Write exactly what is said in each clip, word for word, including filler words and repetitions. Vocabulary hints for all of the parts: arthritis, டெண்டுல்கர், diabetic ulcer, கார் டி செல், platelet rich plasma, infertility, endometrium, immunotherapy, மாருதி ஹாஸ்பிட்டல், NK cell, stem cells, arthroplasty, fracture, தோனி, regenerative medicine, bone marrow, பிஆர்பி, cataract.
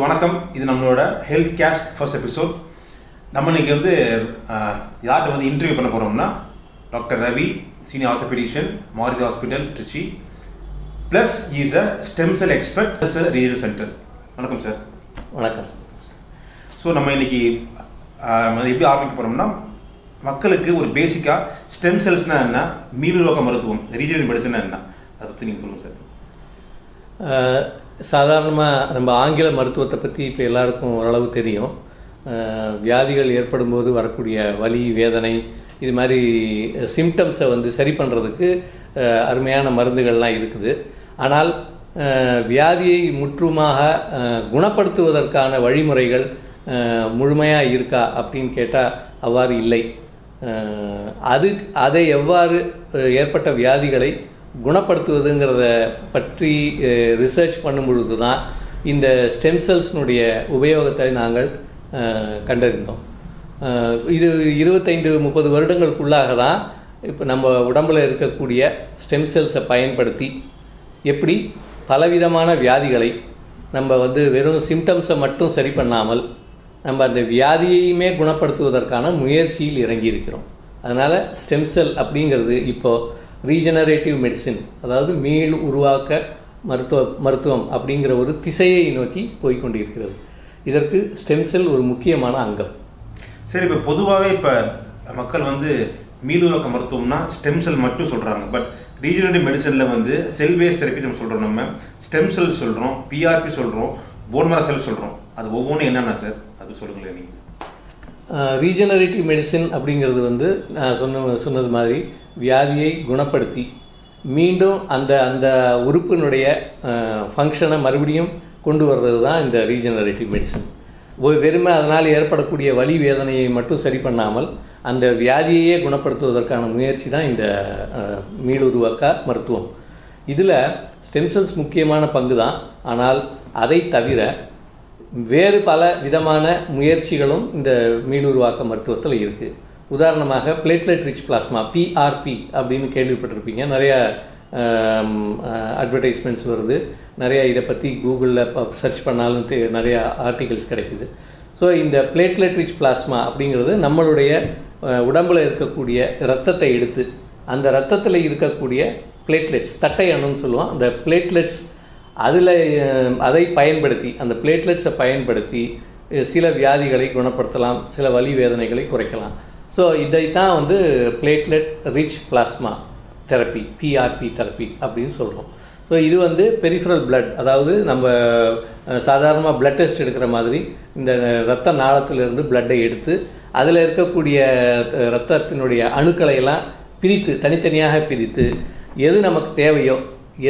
So வணக்கம். இது நம்மளோட ஹெல்த் கேஸ்ட் ஃபர்ஸ்ட் எபிசோட். நம்ம இன்றைக்கி வந்து யார்கிட்ட வந்து இன்டர்வியூ பண்ண போகிறோம்னா doctor Ravi, senior ஆர்த்தோபீடிஷியன், மாருதி ஹாஸ்பிட்டல், Trichy. Plus is a stem cell expert plus regional centre. வணக்கம் சார். வணக்கம். ஸோ நம்ம இன்றைக்கி எப்படி ஆரம்பிக்க போகிறோம்னா, மக்களுக்கு ஒரு பேசிக்காக ஸ்டெம் செல்ஸ்னால் என்ன, மீளுலோக மருத்துவம் ரீஜனல் மெடிசன்னா என்ன, அதை பற்றி நீங்கள் சொல்லுங்கள் சார். சாதாரணமாக நம்ம ஆங்கில மருத்துவத்தை பற்றி இப்போ எல்லாருக்கும் ஓரளவு தெரியும். வியாதிகள் ஏற்படும் போது வரக்கூடிய வலி, வேதனை, இது மாதிரி சிம்டம்ஸை வந்து சரி பண்ணுறதுக்கு அருமையான மருந்துகள்லாம் இருக்குது. ஆனால் வியாதியை முற்றுமாக குணப்படுத்துவதற்கான வழிமுறைகள் முழுமையாக இருக்கா அப்படின்னு கேட்டால் அவ்வாறு இல்லை. அது அதை எவ்வாறு ஏற்பட்ட வியாதிகளை குணப்படுத்துவதுங்கிறத பற்றி ரிசர்ச் பண்ணும் பொழுது தான் இந்த ஸ்டெம் செல்ஸினுடைய உபயோகத்தை நாங்கள் கண்டறிந்தோம். இது இருபத்தைந்து முப்பது வருடங்களுக்குள்ளாக தான் இப்போ நம்ம உடம்பில் இருக்கக்கூடிய ஸ்டெம் செல்ஸை பயன்படுத்தி எப்படி பலவிதமான வியாதிகளை நம்ம வந்து வெறும் சிம்டம்ஸை மட்டும் சரி பண்ணாமல் நம்ம அந்த வியாதியையுமே குணப்படுத்துவதற்கான முயற்சியில் இறங்கி இருக்கிறோம். அதனால் ஸ்டெம் செல் அப்படிங்கிறது இப்போது ரீஜெனரேட்டிவ் மெடிசின், அதாவது மீள் உருவாக்க மருத்துவ மருத்துவம் அப்படிங்கிற ஒரு திசையை நோக்கி போய்கொண்டு இருக்கிறது. இதற்கு ஸ்டெம் செல் ஒரு முக்கியமான அங்கம். சரி, இப்போ பொதுவாகவே இப்போ மக்கள் வந்து மீள் உருவாக்க மருத்துவம்னா ஸ்டெம் செல் மட்டும் சொல்கிறாங்க. பட் ரீஜெனரேட்டிவ் மெடிசனில் வந்து செல் பேஸ் தெரப்பி நம்ம சொல்கிறோம், நம்ம ஸ்டெம் செல் சொல்கிறோம், பிஆர்பி சொல்கிறோம், போன் மாரோ செல் சொல்கிறோம். அது ஒவ்வொன்றும் என்னென்ன சார், அது சொல்லுங்களேன் நீங்கள். ரீஜெனரேட்டிவ் மெடிசின் அப்படிங்கிறது வந்து நான் சொன்ன சொன்னது மாதிரி வியாதியை குணப்படுத்தி மீண்டும் அந்த அந்த உறுப்பினுடைய ஃபங்க்ஷனை மறுபடியும் கொண்டு வர்றது தான் இந்த ரீஜெனரேட்டிவ் மெடிசன். வெறுமை அதனால் ஏற்படக்கூடிய வலி, வேதனையை மட்டும் சரி பண்ணாமல் அந்த வியாதியையே குணப்படுத்துவதற்கான முயற்சி தான் இந்த மீளுருவாக்க மருத்துவம். இதில் ஸ்டெம் செல்ஸ் முக்கியமான பங்கு தான். ஆனால் அதை தவிர வேறு பல விதமான முயற்சிகளும் இந்த மீளுருவாக்க மருத்துவத்தில் இருக்குது. உதாரணமாக பிளேட்லெட் ரிச் பிளாஸ்மா, பிஆர்பி அப்படின்னு கேள்விப்பட்டிருப்பீங்க. நிறையா அட்வர்டைஸ்மெண்ட்ஸ் வருது, நிறையா இதை பற்றி கூகுளில் சர்ச் பண்ணாலும் தெ நிறையா ஆர்டிகல்ஸ் கிடைக்குது. ஸோ இந்த பிளேட்லெட் ரிச் பிளாஸ்மா அப்படிங்கிறது நம்மளுடைய உடம்பில் இருக்கக்கூடிய இரத்தத்தை எடுத்து அந்த இரத்தத்தில் இருக்கக்கூடிய பிளேட்லெட்ஸ், தட்டை அணுன்னு சொல்லுவோம், அந்த பிளேட்லெட்ஸ் அதில் அதை பயன்படுத்தி அந்த பிளேட்லெட்ஸை பயன்படுத்தி சில வியாதிகளை குணப்படுத்தலாம், சில வலி, வேதனைகளை குறைக்கலாம். ஸோ இதைத்தான் வந்து platelet rich plasma therapy, பிஆர்பி therapy அப்படின்னு சொல்கிறோம். ஸோ இது வந்து பெரிஃபரல் பிளட், அதாவது நம்ம சாதாரணமாக பிளட் டெஸ்ட் எடுக்கிற மாதிரி இந்த இரத்த நாளத்திலிருந்து பிளட்டை எடுத்து அதில் இருக்கக்கூடிய இரத்தத்தினுடைய அணுக்களையெல்லாம் பிரித்து, தனித்தனியாக பிரித்து எது நமக்கு தேவையோ,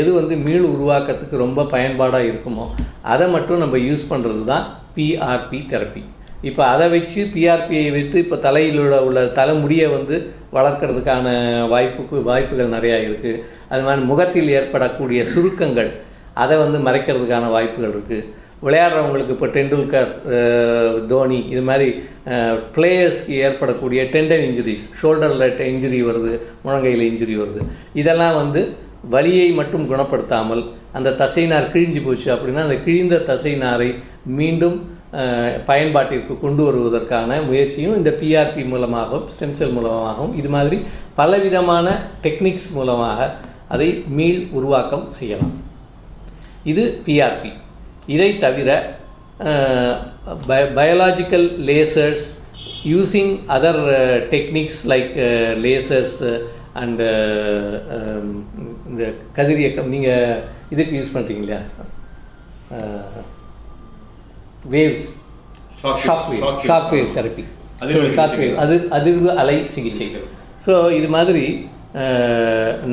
எது வந்து மீள் உருவாக்கத்துக்கு ரொம்ப பயன்பாடாக இருக்குமோ அதை மட்டும் நம்ம யூஸ் பண்ணுறது தான் பிஆர்பி தெரப்பி. இப்போ அதை வச்சு பிஆர்பியை வைத்து இப்போ தலையிலோட உள்ள தலைமுடியை வந்து வளர்க்கறதுக்கான வாய்ப்புக்கு வாய்ப்புகள் நிறையா இருக்குது. அது மாதிரி முகத்தில் ஏற்படக்கூடிய சுருக்கங்கள் அதை வந்து மறைக்கிறதுக்கான வாய்ப்புகள் இருக்குது. விளையாடுறவங்களுக்கு இப்போ டெண்டுல்கர், தோனி, இது மாதிரி பிளேயர்ஸ்க்கு ஏற்படக்கூடிய டெண்டன் இன்ஜுரிஸ், ஷோல்டரில் இன்ஜுரி வருது, முழங்கையில் இன்ஜுரி வருது, இதெல்லாம் வந்து வலியை மட்டும் குணப்படுத்தாமல் அந்த தசைநார் கிழிஞ்சு போச்சு அப்படின்னா அந்த கிழிந்த தசைநாரை மீண்டும் பயன்பாட்டிற்கு கொண்டு வருவதற்கான முயற்சியும் இந்த பிஆர்பி மூலமாகவும் ஸ்டெம் செல் மூலமாகவும் இது மாதிரி பலவிதமான டெக்னிக்ஸ் மூலமாக அதை மீள் உருவாக்கம் செய்யலாம். இது பிஆர்பி. இதை தவிர பய biological lasers using other techniques like lasers and இந்த கதிரியக்கம், நீங்கள் இதுக்கு யூஸ் பண்ணுறீங்களா waves, shockwave shockwave therapy, shockwave அது அதிர்வு அலை சிகிச்சை. ஸோ இது மாதிரி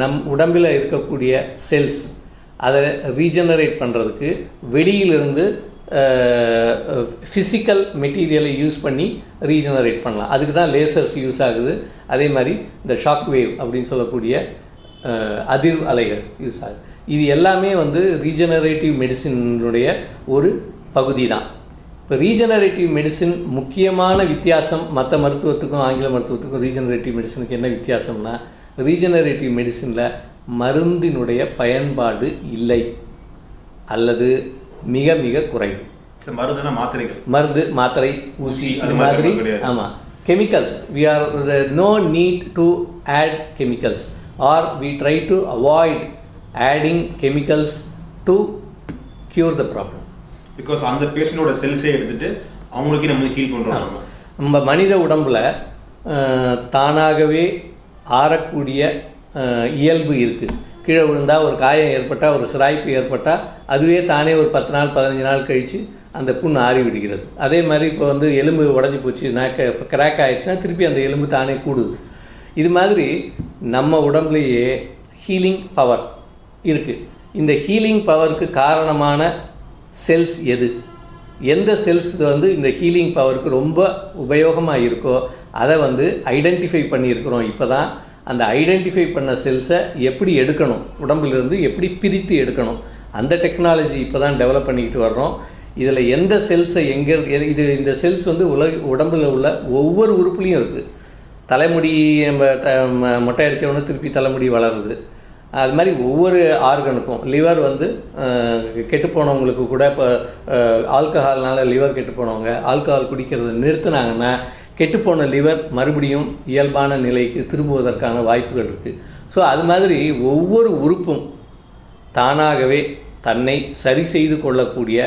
நம் உடம்பில் இருக்கக்கூடிய செல்ஸ் அதை ரீஜெனரேட் பண்ணுறதுக்கு வெளியிலிருந்து ஃபிசிக்கல் மெட்டீரியலை யூஸ் பண்ணி ரீஜெனரேட் பண்ணலாம். அதுக்கு தான் லேசர்ஸ் யூஸ் ஆகுது. அதே மாதிரி இந்த ஷாக்வேவ் அப்படின்னு சொல்லக்கூடிய அதிர்வு அலைகள் யூஸ் ஆகுது. இது எல்லாமே வந்து ரீஜெனரேட்டிவ் மெடிசினுடைய ஒரு பகுதி தான். இப்போ ரீஜெனரேட்டிவ் மெடிசின் முக்கியமான வித்தியாசம் மற்ற மருத்துவத்துக்கும் ஆங்கில மருத்துவத்துக்கும் ரீஜெனரேட்டிவ் மெடிசனுக்கு என்ன வித்தியாசம்னா, ரீஜெனரேட்டிவ் மெடிசனில் மருந்தினுடைய பயன்பாடு இல்லை அல்லது மிக மிக குறைவு. மருந்து, மாத்திரை, ஊசி, அது மாதிரி. ஆமாம், chemicals we are no need to add chemicals or we try to avoid adding chemicals to cure the problem because அந்த பேஷண்டோட செல்ஸே எடுத்துகிட்டு அவங்களுக்கே நம்ம ஹீல் பண்ணுறோம். நம்ம மனித உடம்பில் தானாகவே ஆறக்கூடிய இயல்பு இருக்குது. கீழே விழுந்தால் ஒரு காயம் ஏற்பட்டால், ஒரு சிராய்ப்பு ஏற்பட்டால், அதுவே தானே ஒரு பத்து நாள் பதினஞ்சு நாள் கழித்து அந்த புண் ஆறி விடுகிறது. அதே மாதிரி இப்போ வந்து எலும்பு உடஞ்சி போச்சுன்னா, கிராக் ஆயிடுச்சுன்னா திருப்பி அந்த எலும்பு தானே கூடுது. இது மாதிரி நம்ம உடம்புலேயே ஹீலிங் பவர் இருக்குது. இந்த ஹீலிங் பவருக்கு காரணமான செல்ஸ் எது, எந்த செல்ஸ் வந்து இந்த ஹீலிங் பவருக்கு ரொம்ப உபயோகமாக இருக்கோ அதை வந்து ஐடென்டிஃபை பண்ணியிருக்கிறோம். இப்போ தான் அந்த ஐடென்டிஃபை பண்ண செல்ஸை எப்படி எடுக்கணும், உடம்புலேருந்து எப்படி பிரித்து எடுக்கணும், அந்த டெக்னாலஜி இப்போ தான் டெவலப் பண்ணிக்கிட்டு வர்றோம். இதில் எந்த செல்ஸை எங்கே இது இந்த செல்ஸ் வந்து உலக உடம்பில் உள்ள ஒவ்வொரு உறுப்புலையும் இருக்குது. தலைமுடி நம்ம த மொட்டை அடித்தவொடனே திருப்பி தலைமுடி வளருது. அது மாதிரி ஒவ்வொரு ஆர்கனுக்கும் லிவர் வந்து கெட்டுப்போனவங்களுக்கு கூட, இப்போ ஆல்கஹால்னால லிவர் கெட்டுப்போனவங்க ஆல்கஹால் குடிக்கிறத நிறுத்தினாங்கன்னா கெட்டுப்போன லிவர் மறுபடியும் இயல்பான நிலைக்கு திரும்புவதற்கான வாய்ப்புகள் இருக்குது. ஸோ அது மாதிரி ஒவ்வொரு உறுப்பும் தானாகவே தன்னை சரி செய்து கொள்ளக்கூடிய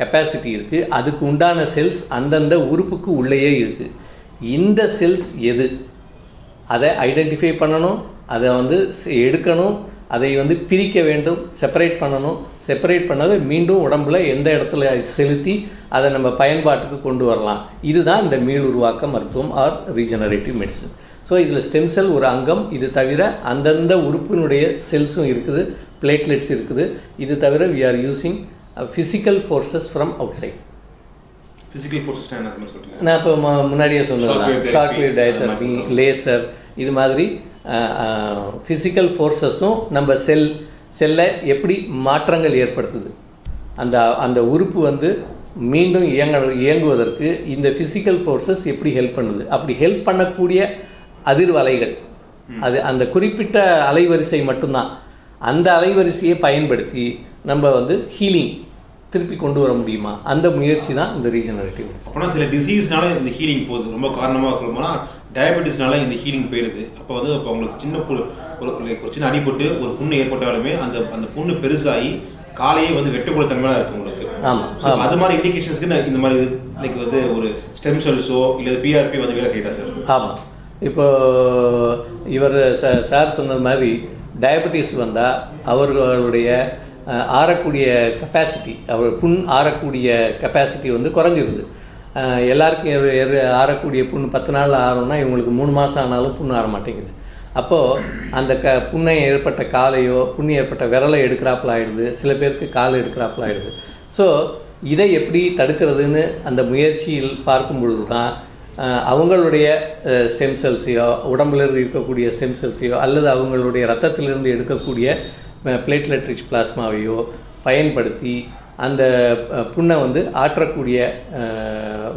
கெப்பாசிட்டி இருக்குது. அதுக்கு உண்டான செல்ஸ் அந்தந்த உறுப்புக்கு உள்ளேயே இருக்குது. இந்த செல்ஸ் எது அதை ஐடென்டிஃபை பண்ணணும், அதை வந்து எடுக்கணும், அதை வந்து பிரிக்க வேண்டும், செப்பரேட் பண்ணணும். செப்பரேட் பண்ணதை மீண்டும் உடம்பில் எந்த இடத்துல செலுத்தி அதை நம்ம பயன்பாட்டுக்கு கொண்டு வரலாம். இதுதான் இந்த மீள் உருவாக்க மருத்துவம் ஆர் ரீஜெனரேட்டிவ் மெடிசன். ஸோ இதில் ஸ்டெம் செல் ஒரு அங்கம். இது தவிர அந்தந்த உறுப்பினுடைய செல்ஸும் இருக்குது, பிளேட்லெட்ஸ் இருக்குது. இது தவிர we are using physical forces from outside. Physical forces என்னன்னு சொல்றீங்க, நான் இப்போ முன்னாடியே சொன்னது ஷாக்வேவ் டயதெரபி, லேசர், இது மாதிரி ஃபிசிக்கல் ஃபோர்ஸஸும் நம்ம செல் செல்லை எப்படி மாற்றங்கள் ஏற்படுத்துது, அந்த அந்த உறுப்பு வந்து மீண்டும் இயங்க இயங்குவதற்கு இந்த ஃபிசிக்கல் ஃபோர்ஸஸ் எப்படி ஹெல்ப் பண்ணுது, அப்படி ஹெல்ப் பண்ணக்கூடிய அதிர்வலைகள், அது அந்த குறிப்பிட்ட அலைவரிசை மட்டும்தான். அந்த அலைவரிசையை பயன்படுத்தி நம்ம வந்து ஹீலிங் திருப்பி கொண்டு வர முடியுமா, அந்த முயற்சி தான் இந்த ரீஜெனரேட்டிவ். அப்படின்னா சில டிசீஸ்னால இந்த ஹீலிங் போகுது. ரொம்ப காரணமாக சொல்லணும்னா டயபெட்டிஸ்னால இந்த ஹீலிங் போயிடுது. அப்போ வந்து அப்போ அவங்களுக்கு சின்ன புல் ஒரு சின்ன அடிபட்டு ஒரு புண்ணு ஏற்பட்டாலுமே அந்த அந்த புண்ணு பெருசாகி காலையே வந்து வெட்டக்கூட தன்மையாக இருக்குது உங்களுக்கு. ஆமாம், அது மாதிரி இண்டிகேஷன்ஸ்க்கு நான் இந்த மாதிரி லைக் வந்து ஒரு ஸ்டெம் செல்ஸோ இல்லை பிஆர்பி வந்து வேலை செய்யலாம் சார். ஆமாம், இப்போ இவர் சார் சொன்னது மாதிரி டயபெட்டிஸ் வந்தால் அவர்களுடைய ஆறக்கூடிய கெப்பாசிட்டி, அவர் புண் ஆறக்கூடிய கெப்பாசிட்டி வந்து குறைஞ்சிருது. எல்லாருக்கும் ஆறக்கூடிய புண் பத்து நாள் ஆறோம்னா இவங்களுக்கு மூணு மாதம் ஆனாலும் புண்ணு ஆற மாட்டேங்குது. அப்போது அந்த க புண்ணை ஏற்பட்ட காலையோ புண்ணு ஏற்பட்ட விரலை எடுக்கிறாப்புல ஆகிடுது, சில பேருக்கு கால் எடுக்கிறாப்புல ஆகிடுது. ஸோ இதை எப்படி தடுக்கிறதுன்னு அந்த முயற்சியில் பார்க்கும் பொழுது தான் அவங்களுடைய ஸ்டெம் செல்ஸையோ உடம்புலேருந்து இருக்கக்கூடிய ஸ்டெம் செல்ஸையோ அல்லது அவங்களுடைய ரத்தத்திலிருந்து எடுக்கக்கூடிய பிளேட்லெட் ரிச் பிளாஸ்மாவையோ பயன்படுத்தி அந்த புண்ணை வந்து ஆற்றக்கூடிய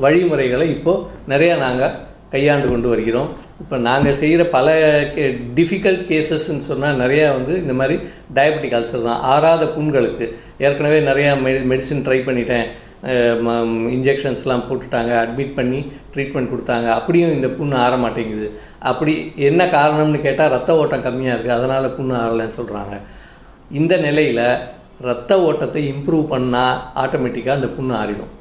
வழிமுறைகளை இப்போது நிறையா நாங்கள் கையாண்டு கொண்டு வருகிறோம். இப்போ நாங்கள் செய்கிற பல கே டிஃபிகல்ட் கேசஸ்ன்னு சொன்னால் நிறையா வந்து இந்த மாதிரி டயபெட்டிக் அல்சர் தான். ஆறாத புண்களுக்கு ஏற்கனவே நிறையா மெ மெடிசின் ட்ரை பண்ணிட்டேன், இன்ஜெக்ஷன்ஸ்லாம் போட்டுட்டாங்க, அட்மிட் பண்ணி ட்ரீட்மெண்ட் கொடுத்தாங்க, அப்படியும் இந்த புண்ணு ஆற மாட்டேங்குது. அப்படி என்ன காரணம்னு கேட்டால் ரத்த ஓட்டம் கம்மியாக இருக்குது, அதனால் புண்ணு ஆறலைன்னு சொல்கிறாங்க. இந்த நிலையில் இரத்த ஓட்டத்தை இம்ப்ரூவ் பண்ணால் ஆட்டோமேட்டிக்காக அந்த புண்ணு ஆறிடும்.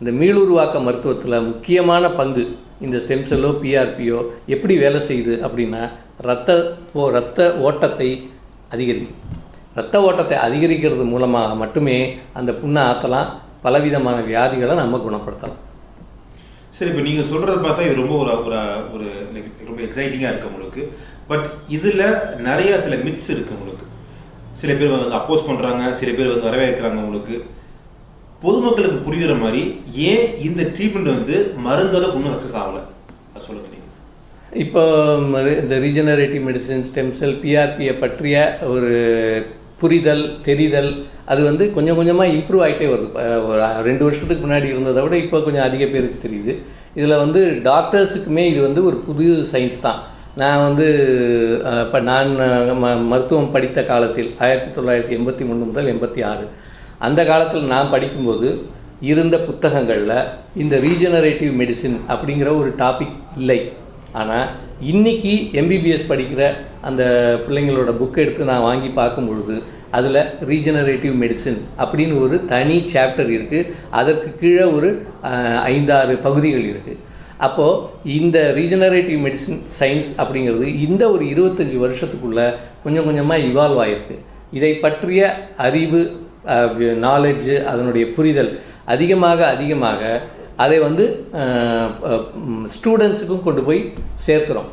இந்த மீளுருவாக்க மருத்துவத்தில் முக்கியமான பங்கு இந்த ஸ்டெம் செல்லோ பிஆர்பியோ எப்படி வேலை செய்யுது அப்படின்னா இரத்த ஓ இரத்த ஓட்டத்தை அதிகரிக்கும். இரத்த ஓட்டத்தை அதிகரிக்கிறது மூலமாக மட்டுமே அந்த புண்ணை ஆற்றலாம், பலவிதமான வியாதிகளை நம்ம குணப்படுத்தலாம். சரி, இப்போ நீங்கள் சொல்கிறத பார்த்தா இது ரொம்ப ஒரு ஒரு ரொம்ப எக்ஸைட்டிங்காக இருக்குது உங்களுக்கு. பட் இதில் நிறையா சில மிக்ஸ் இருக்குது உங்களுக்கு. சில பேர் வந்து அப்போஸ் பண்ணுறாங்க, சில பேர் வந்து வரவேற்கிறாங்க. உங்களுக்கு பொதுமக்களுக்கு புரிகிற மாதிரி ஏன் இந்த ட்ரீட்மெண்ட் வந்து மருந்தளவுக்கு ஒன்றும் சக்ஸஸ் ஆகலை அதை சொல்லுங்க நீங்கள். இப்போ இந்த ரீஜெனரேட்டிவ் மெடிசன், ஸ்டெம் செல், பிஆர்பியை பற்றிய ஒரு புரிதல், தெரிதல் அது வந்து கொஞ்சம் கொஞ்சமாக இம்ப்ரூவ் ஆகிட்டே வருது. ஒரு ரெண்டு வருஷத்துக்கு முன்னாடி இருந்ததை விட இப்போ கொஞ்சம் அதிக பேருக்கு தெரியுது. இதில் வந்து டாக்டர்ஸுக்குமே இது வந்து ஒரு புது சயின்ஸ் தான். நான் வந்து இப்போ நான் ம மருத்துவம் படித்த காலத்தில் ஆயிரத்தி தொள்ளாயிரத்தி எண்பத்தி மூணு முதல் எண்பத்தி ஆறு அந்த காலத்தில் நான் படிக்கும்போது இருந்த புத்தகங்களில் இந்த ரீஜெனரேட்டிவ் மெடிசின் அப்படிங்கிற ஒரு டாபிக் இல்லை. ஆனால் இன்றைக்கி எம்பிபிஎஸ் படிக்கிற அந்த பிள்ளைங்களோட புக் எடுத்து நான் வாங்கி பார்க்கும்பொழுது அதில் ரீஜெனரேட்டிவ் மெடிசின் அப்படின்னு ஒரு தனி சாப்டர் இருக்குது. அதற்கு கீழே ஒரு ஐந்தாறு பகுதிகள் இருக்குது. அப்போது இந்த ரீஜெனரேட்டிவ் மெடிசின் சயின்ஸ் அப்படிங்கிறது இந்த ஒரு இருபத்தஞ்சி வருஷத்துக்குள்ளே கொஞ்சம் கொஞ்சமாக இவால்வ் ஆகிருக்கு. இதை பற்றிய அறிவு, நாலேஜு, அதனுடைய புரிதல் அதிகமாக அதிகமாக அதை வந்து ஸ்டூடெண்ட்ஸுக்கும் கொண்டு போய் சேர்க்கிறோம்.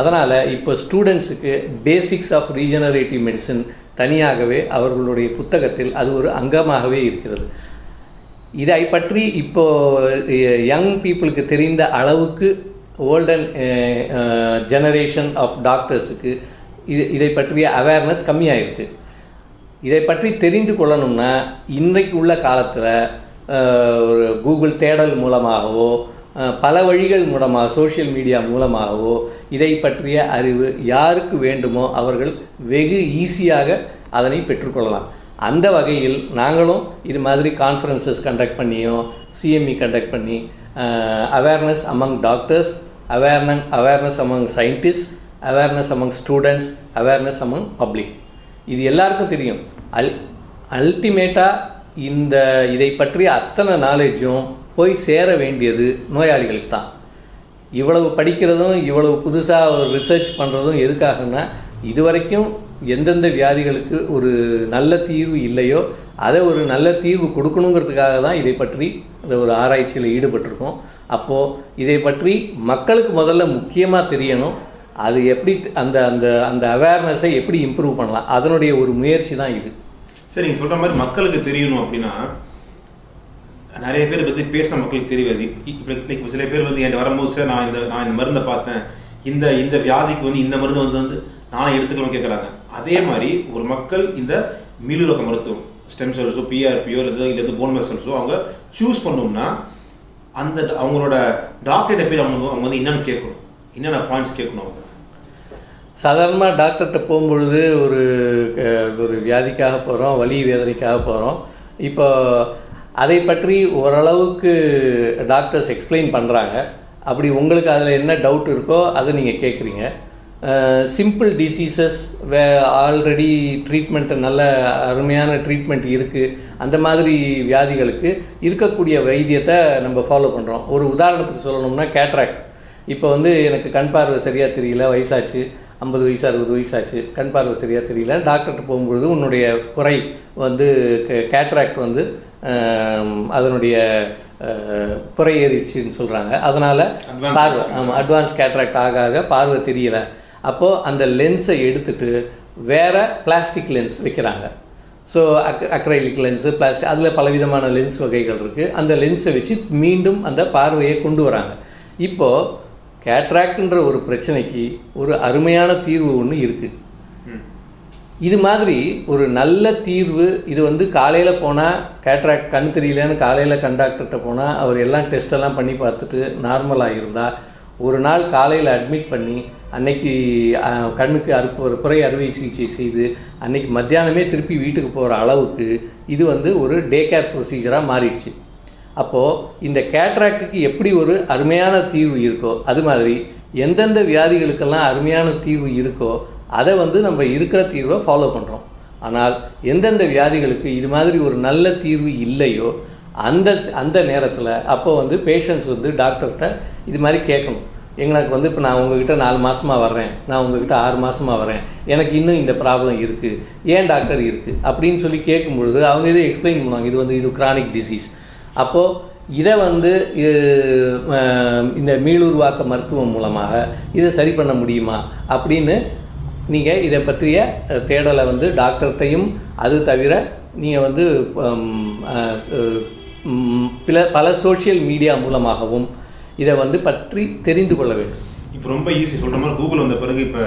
அதனால் இப்போ ஸ்டூடெண்ட்ஸுக்கு பேசிக்ஸ் ஆஃப் ரீஜெனரேட்டிவ் மெடிசின் தனியாகவே அவர்களுடைய புத்தகத்தில் அது ஒரு அங்கமாகவே இருக்கிறது. இதை பற்றி இப்போது யங் பீப்புளுக்கு தெரிந்த அளவுக்கு ஓல்டன் ஜெனரேஷன் ஆஃப் டாக்டர்ஸுக்கு இது இதை பற்றிய அவேர்னஸ் கம்மியாக இருக்குது. இதை பற்றி தெரிந்து கொள்ளணும்னா இன்றைக்கு உள்ள காலத்தில் ஒரு கூகுள் தேடல் மூலமாகவோ பல வழிகள் மூலமாக சோஷியல் மீடியா மூலமாகவோ இதை பற்றிய அறிவு யாருக்கு வேண்டுமோ அவர்கள் வெகு ஈஸியாக அதனை பெற்றுக்கொள்ளலாம். அந்த வகையில் நாங்களும் இது மாதிரி கான்ஃபரன்சஸ் கண்டக்ட் பண்ணியோ சிஎம்இ கண்டக்ட் பண்ணி awareness among doctors, awareness awareness among scientist, awareness among students, awareness among public. இது எல்லாருக்கும் தெரியும். அல் அல்டிமேட்டாக இந்த இதை பற்றிய அத்தனை நாலேஜும் போய் சேர வேண்டியது நோயாளிகளுக்கு தான். இவ்வளவு படிக்கிறதும் இவ்வளவு புதுசாக ஒரு ரிசர்ச் பண்ணுறதும் எதுக்காகனா இதுவரைக்கும் எந்தெந்த வியாதிகளுக்கு ஒரு நல்ல தீர்வு இல்லையோ அதை ஒரு நல்ல தீர்வு கொடுக்கணுங்கிறதுக்காக தான் இதை பற்றி அந்த ஒரு ஆராய்ச்சியில் ஈடுபட்டிருக்கோம். அப்போது இதை பற்றி மக்களுக்கு முதல்ல முக்கியமாக தெரியணும். அது எப்படி அந்த அந்த அந்த அவேர்னஸை எப்படி இம்ப்ரூவ் பண்ணலாம், அதனுடைய ஒரு முயற்சி தான் இது. சரி, நீங்கள் சொல்கிற மாதிரி மக்களுக்கு தெரியணும் அப்படின்னா நிறைய பேர் பற்றி பேசின மக்களுக்கு தெரியாது. இப்போ சில பேர் வந்து என் வரும்போது சார் நான் இந்த நான் இந்த மருந்தை பார்த்தேன், இந்த இந்த வியாதிக்கு வந்து இந்த மருந்து வந்து வந்து நானே எடுத்துக்கலாம்னு கேட்குறாங்க. அதே மாதிரி ஒரு மக்கள் இந்த மீளுருவ மருத்துவம், ஸ்டெம் செல்ஸோ பிஆர்பியோ இல்லை இல்லை போன் மேரோ செல்ஸோ அவங்க சூஸ் பண்ணோம்னா அந்த அவங்களோட டாக்டர்கிட்ட போய் அவங்க அவங்க வந்து என்னென்னு கேட்கணும், என்னென்ன பாயிண்ட்ஸ் கேட்கணும். அவங்க சாதாரணமாக டாக்டர்கிட்ட போகும்பொழுது ஒரு ஒரு வியாதிக்காக போகிறோம், வலி வேதனைக்காக போகிறோம். இப்போ அதை பற்றி ஓரளவுக்கு டாக்டர்ஸ் எக்ஸ்பிளைன் பண்ணுறாங்க. அப்படி உங்களுக்கு அதில் என்ன டவுட் இருக்கோ அதை நீங்கள் கேட்குறீங்க. Simple diseases we already treatment நல்ல அருமையான ட்ரீட்மெண்ட் இருக்குது, அந்த மாதிரி வியாதிகளுக்கு இருக்கக்கூடிய வைத்தியத்தை நம்ம ஃபாலோ பண்ணுறோம். ஒரு உதாரணத்துக்கு சொல்லணும்னா கேட்ராக்ட். இப்போ வந்து எனக்கு கண் பார்வை சரியாக தெரியல, வயசாச்சு, ஐம்பது வயசு அறுபது வயசாச்சு, கண் பார்வை சரியாக தெரியல. டாக்டர்கிட்ட போகும்பொழுது உன்னுடைய குறை வந்து கேட்ராக்ட் வந்து அதனுடைய புறை ஏறிடுச்சின்னு சொல்கிறாங்க. அதனால் பார்வை ஆமாம் அட்வான்ஸ் கேட்ராக்ட் ஆக ஆக பார்வை தெரியலை. அப்போது அந்த லென்ஸை எடுத்துகிட்டு வேறு பிளாஸ்டிக் லென்ஸ் வைக்கிறாங்க. So ac acrylic lens, plastic, அதில் பலவிதமான லென்ஸ் வகைகள் இருக்குது. அந்த லென்ஸை வச்சு மீண்டும் அந்த பார்வையை கொண்டு வராங்க. இப்போது கேட்ராக்ட்ன்ற ஒரு பிரச்சனைக்கு ஒரு அருமையான தீர்வு ஒன்று இருக்குது. இது மாதிரி ஒரு நல்ல தீர்வு இது வந்து காலையில் போனால் கேட்ராக்ட் கண் தெரியலன்னு காலையில் கண் டாக்டர்கிட்ட போனால் அவர் எல்லாம் டெஸ்ட்டெல்லாம் பண்ணி பார்த்துட்டு நார்மலாக இருந்தால் ஒரு நாள் காலையில் அட்மிட் பண்ணி அன்னைக்கு கண்ணுக்கு அறுப்பு புறை அறுவை சிகிச்சை செய்து அன்னைக்கு மத்தியானமே திருப்பி வீட்டுக்கு போகிற அளவுக்கு இது வந்து ஒரு டே கேர் ப்ரொசீஜராக மாறிடுச்சு. அப்போது இந்த கேட்ராக்டுக்கு எப்படி ஒரு அருமையான தீர்வு இருக்கோ அது மாதிரி எந்தெந்த வியாதிகளுக்கெல்லாம் அருமையான தீர்வு இருக்கோ அதை வந்து நம்ம இருக்கிற தீர்வை ஃபாலோ பண்ணுறோம். ஆனால் எந்தெந்த வியாதிகளுக்கு இது மாதிரி ஒரு நல்ல தீர்வு இல்லையோ அந்த அந்த நேரத்தில் அப்போது வந்து பேஷண்ட்ஸ் வந்து டாக்டர்கிட்ட இது மாதிரி கேட்கணும். எங்களுக்கு வந்து இப்போ நான் உங்ககிட்ட நாலு மாதமாக வர்றேன், நான் உங்ககிட்ட ஆறு மாதமாக வரேன், எனக்கு இன்னும் இந்த ப்ராப்ளம் இருக்குது, ஏன் டாக்டர் இருக்குது அப்படின்னு சொல்லி கேட்கும்பொழுது அவங்க இதை எக்ஸ்பிளைன் பண்ணுவாங்க. இது வந்து இது கிரானிக் டிசீஸ். அப்போது இதை வந்து இந்த மீளுருவாக்க மருத்துவம் மூலமாக இதை சரி பண்ண முடியுமா அப்படின்னு நீங்கள் இதை பற்றிய தேடலை வந்து டாக்டர்கிட்டையும் அது தவிர நீங்கள் வந்து பல பல சோஷியல் மீடியா மூலமாகவும் இதை வந்து பற்றி தெரிந்து கொள்ள வேண்டும். இப்போ ரொம்ப ஈஸி சொல்கிற மாதிரி கூகுள் வந்த பிறகு இப்போ